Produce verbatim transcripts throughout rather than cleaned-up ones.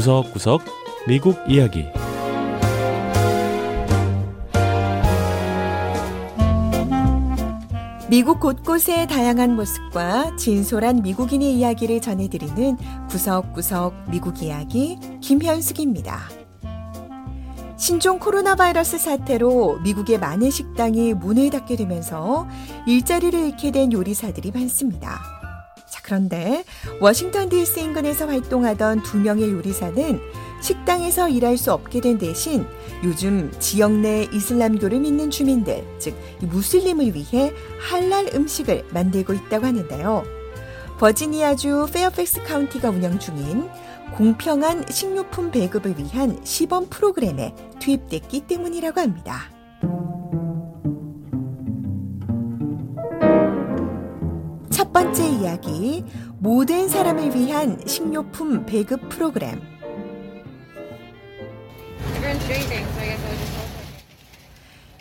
구석구석 미국 이야기. 미국 곳곳의 다양한 모습과 진솔한 미국인의 이야기를 전해드리는 구석구석 미국 이야기 김현숙입니다. 신종 코로나 바이러스 사태로 미국의 많은 식당이 문을 닫게 되면서 일자리를 잃게 된 요리사들이 많습니다. 자, 그런데 워싱턴 디씨 인근에서 활동하던 두 명의 요리사는 식당에서 일할 수 없게 된 대신 요즘 지역 내 이슬람교를 믿는 주민들, 즉 무슬림을 위해 할랄 음식을 만들고 있다고 하는데요. 버지니아주 페어팩스 카운티가 운영 중인 공평한 식료품 배급을 위한 시범 프로그램에 투입됐기 때문이라고 합니다. 첫 번째 이야기, 모든 사람을 위한 식료품 배급 프로그램.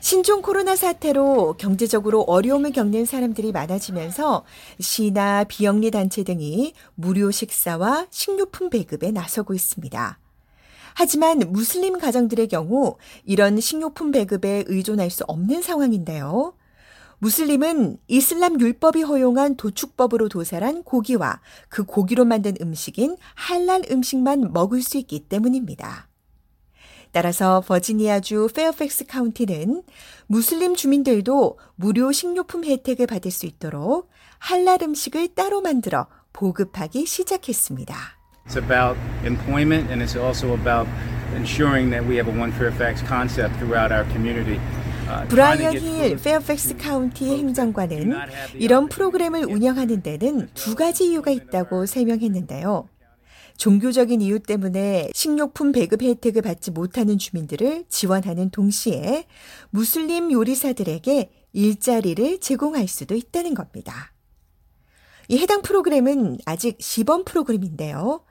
신종 코로나 사태로 경제적으로 어려움을 겪는 사람들이 많아지면서 시나 비영리 단체 등이 무료 식사와 식료품 배급에 나서고 있습니다. 하지만 무슬림 가정들의 경우 이런 식료품 배급에 의존할 수 없는 상황인데요. 무슬림은 이슬람 율법이 허용한 도축법으로 도살한 고기와 그 고기로 만든 음식인 할랄 음식만 먹을 수 있기 때문입니다. 따라서 버지니아주 페어팩스 카운티는 무슬림 주민들도 무료 식료품 혜택을 받을 수 있도록 할랄 음식을 따로 만들어 보급하기 시작했습니다. It's about employment and it's also about ensuring that we have a one Fairfax concept throughout our community. 브라이언 힐 페어팩스 카운티 행정관은 이런 프로그램을 운영하는 데는 두 가지 이유가 있다고 설명했는데요. 종교적인 이유 때문에 식료품 배급 혜택을 받지 못하는 주민들을 지원하는 동시에 무슬림 요리사들에게 일자리를 제공할 수도 있다는 겁니다. 이 해당 프로그램은 아직 시범 프로그램인데요.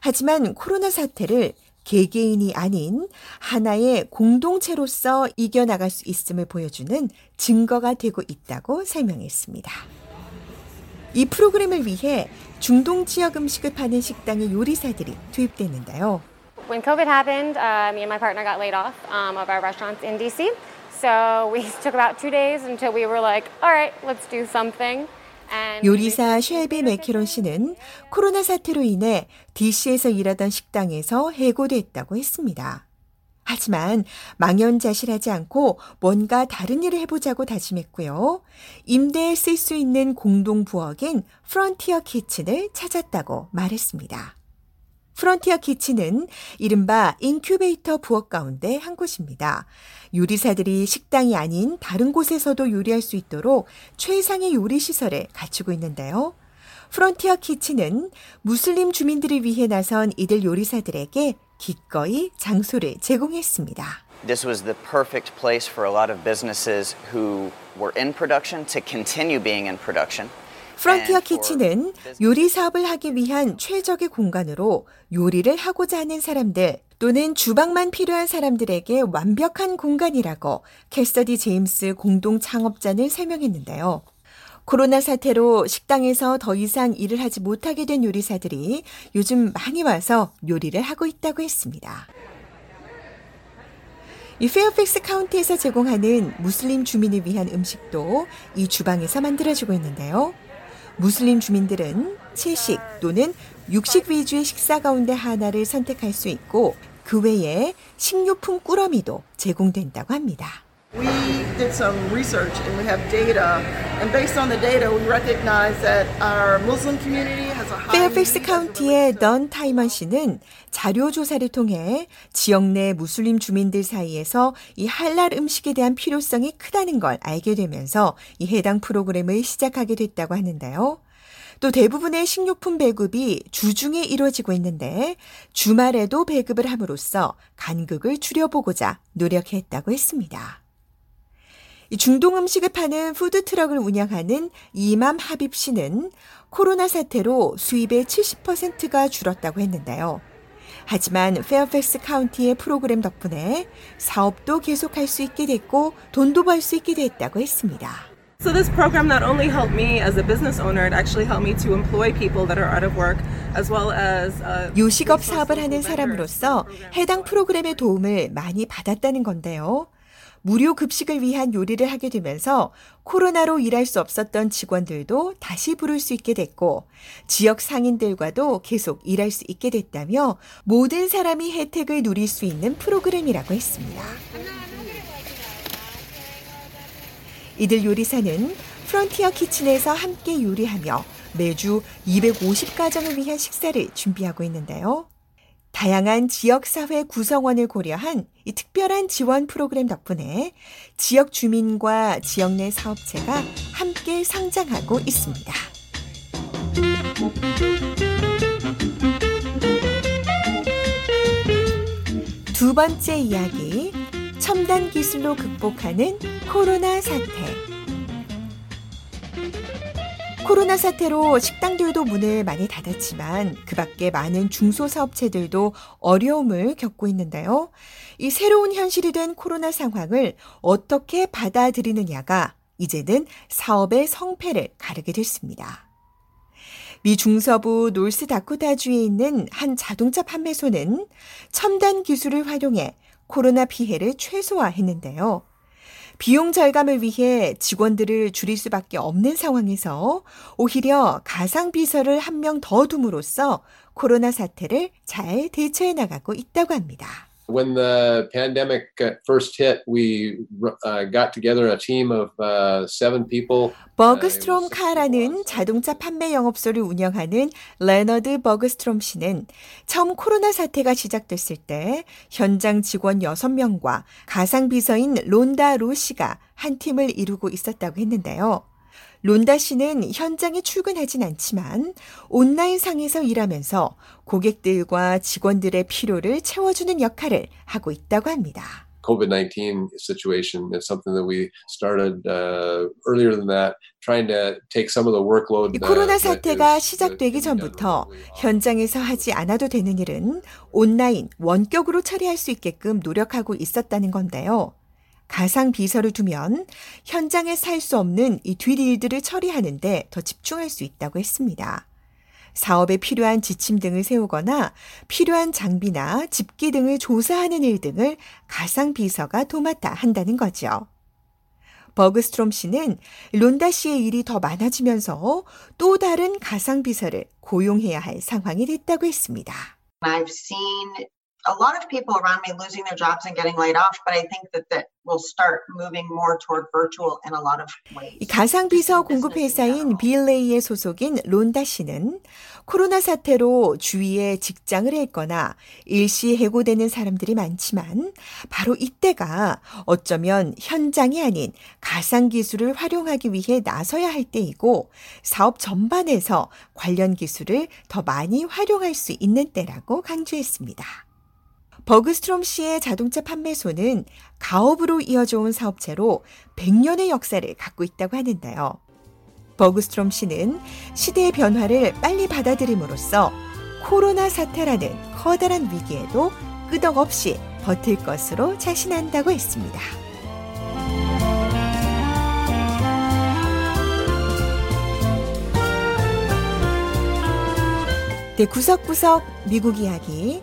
하지만 코로나 사태를 개개인이 아닌 하나의 공동체로서 이겨나갈 수 있음을 보여주는 증거가 되고 있다고 설명했습니다. 이 프로그램을 위해 중동 지역 음식을 파는 식당의 요리사들이 투입됐는데요. When COVID happened, uh, me and my partner got laid off um, of our restaurants in 디씨. So we took about two days until we were like, all right, let's do something. 요리사 쉐비 맥키론 씨는 코로나 사태로 인해 디씨에서 일하던 식당에서 해고됐다고 했습니다. 하지만 망연자실하지 않고 뭔가 다른 일을 해보자고 다짐했고요. 임대에 쓸 수 있는 공동부엌인 프론티어 키친을 찾았다고 말했습니다. 프론티어 키친은 이른바 인큐베이터 부엌 가운데 한 곳입니다. 요리사들이 식당이 아닌 다른 곳에서도 요리할 수 있도록 최상의 요리 시설을 갖추고 있는데요. 프론티어 키친은 무슬림 주민들을 위해 나선 이들 요리사들에게 기꺼이 장소를 제공했습니다. This was the perfect place for a lot of businesses who were in production to continue being in production. 프론티어 키친은 요리 사업을 하기 위한 최적의 공간으로 요리를 하고자 하는 사람들 또는 주방만 필요한 사람들에게 완벽한 공간이라고 캐서디 제임스 공동 창업자는 설명했는데요. 코로나 사태로 식당에서 더 이상 일을 하지 못하게 된 요리사들이 요즘 많이 와서 요리를 하고 있다고 했습니다. 이 페어팩스 카운티에서 제공하는 무슬림 주민을 위한 음식도 이 주방에서 만들어지고 있는데요. 무슬림 주민들은 채식 또는 육식 위주의 식사 가운데 하나를 선택할 수 있고 그 외에 식료품 꾸러미도 제공된다고 합니다. We did some research and we have data and based on the data we recognize that our Muslim community has a high 페어팩스 카운티의 던 타이먼 씨는 자료 조사를 통해 지역 내 무슬림 주민들 사이에서 이 할랄 음식에 대한 필요성이 크다는 걸 알게 되면서 이 해당 프로그램을 시작하게 됐다고 하는데요. 또 대부분의 식료품 배급이 주중에 이루어지고 있는데 주말에도 배급을 함으로써 간극을 줄여보고자 노력했다고 했습니다. 중동 음식을 파는 푸드트럭을 운영하는 이맘 하빕 씨는 코로나 사태로 수입의 칠십 퍼센트가 줄었다고 했는데요. 하지만 페어팩스 카운티의 프로그램 덕분에 사업도 계속할 수 있게 됐고 돈도 벌 수 있게 됐다고 했습니다. So this program not only helped me as a business owner, it actually helped me to employ people that are out of work, as well as uh, 요식업 사업을 하는 사람으로서 해당 프로그램의 도움을 많이 받았다는 건데요. 무료 급식을 위한 요리를 하게 되면서 코로나로 일할 수 없었던 직원들도 다시 부를 수 있게 됐고 지역 상인들과도 계속 일할 수 있게 됐다며 모든 사람이 혜택을 누릴 수 있는 프로그램이라고 했습니다. 이들 요리사는 프론티어 키친에서 함께 요리하며 매주 이백오십 가정을 위한 식사를 준비하고 있는데요. 다양한 지역사회 구성원을 고려한 이 특별한 지원 프로그램 덕분에 지역 주민과 지역 내 사업체가 함께 성장하고 있습니다. 두 번째 이야기, 첨단 기술로 극복하는 코로나 사태. 코로나 사태로 식당들도 문을 많이 닫았지만 그 밖에 많은 중소사업체들도 어려움을 겪고 있는데요. 이 새로운 현실이 된 코로나 상황을 어떻게 받아들이느냐가 이제는 사업의 성패를 가르게 됐습니다. 미 중서부 노스다코타주에 있는 한 자동차 판매소는 첨단 기술을 활용해 코로나 피해를 최소화했는데요. 비용 절감을 위해 직원들을 줄일 수밖에 없는 상황에서 오히려 가상비서를 한 명 더 둠으로써 코로나 사태를 잘 대처해 나가고 있다고 합니다. When the pandemic first hit, we got together a team of seven people. 버그스트롬 카라는 자동차 판매 영업소를 운영하는 레너드 버그스트롬 씨는 처음 코로나 사태가 시작됐을 때 현장 직원 여섯 명과 가상비서인 론다 루 씨가 한 팀을 이루고 있었다고 했는데요. 론다 씨는 현장에 출근하진 않지만 온라인상에서 일하면서 고객들과 직원들의 필요를 채워주는 역할을 하고 있다고 합니다. 코비드 나인틴 situation is something that we started uh, earlier than that, trying to take some of the workload. 이 코로나 사태가 시작되기 전부터 현장에서 하지 않아도 되는 일은 온라인 원격으로 처리할 수 있게끔 노력하고 있었다는 건데요. 가상 비서를 두면 현장에서 할 수 없는 이 뒷일들을 처리하는데 더 집중할 수 있다고 했습니다. 사업에 필요한 지침 등을 세우거나 필요한 장비나 집기 등을 조사하는 일 등을 가상 비서가 도맡아 한다는 거죠. 버그스트롬 씨는 론다 씨의 일이 더 많아지면서 또 다른 가상 비서를 고용해야 할 상황이 됐다고 했습니다. I've seen a lot of people around me losing their jobs and getting laid off, but I think that that will start moving more toward virtual in a lot of ways. 가상 비서 공급 회사인 비 엘 에이의 소속인 론다 씨는 코로나 사태로 주위에 직장을 잃거나 일시 해고되는 사람들이 많지만 바로 이때가 어쩌면 현장이 아닌 가상 기술을 활용하기 위해 나서야 할 때이고 사업 전반에서 관련 기술을 더 많이 활용할 수 있는 때라고 강조했습니다. 버그스트롬 씨의 자동차 판매소는 가업으로 이어져온 사업체로 백 년의 역사를 갖고 있다고 하는데요. 버그스트롬 씨는 시대의 변화를 빨리 받아들임으로써 코로나 사태라는 커다란 위기에도 끄떡없이 버틸 것으로 자신한다고 했습니다. 네, 구석구석 미국 이야기.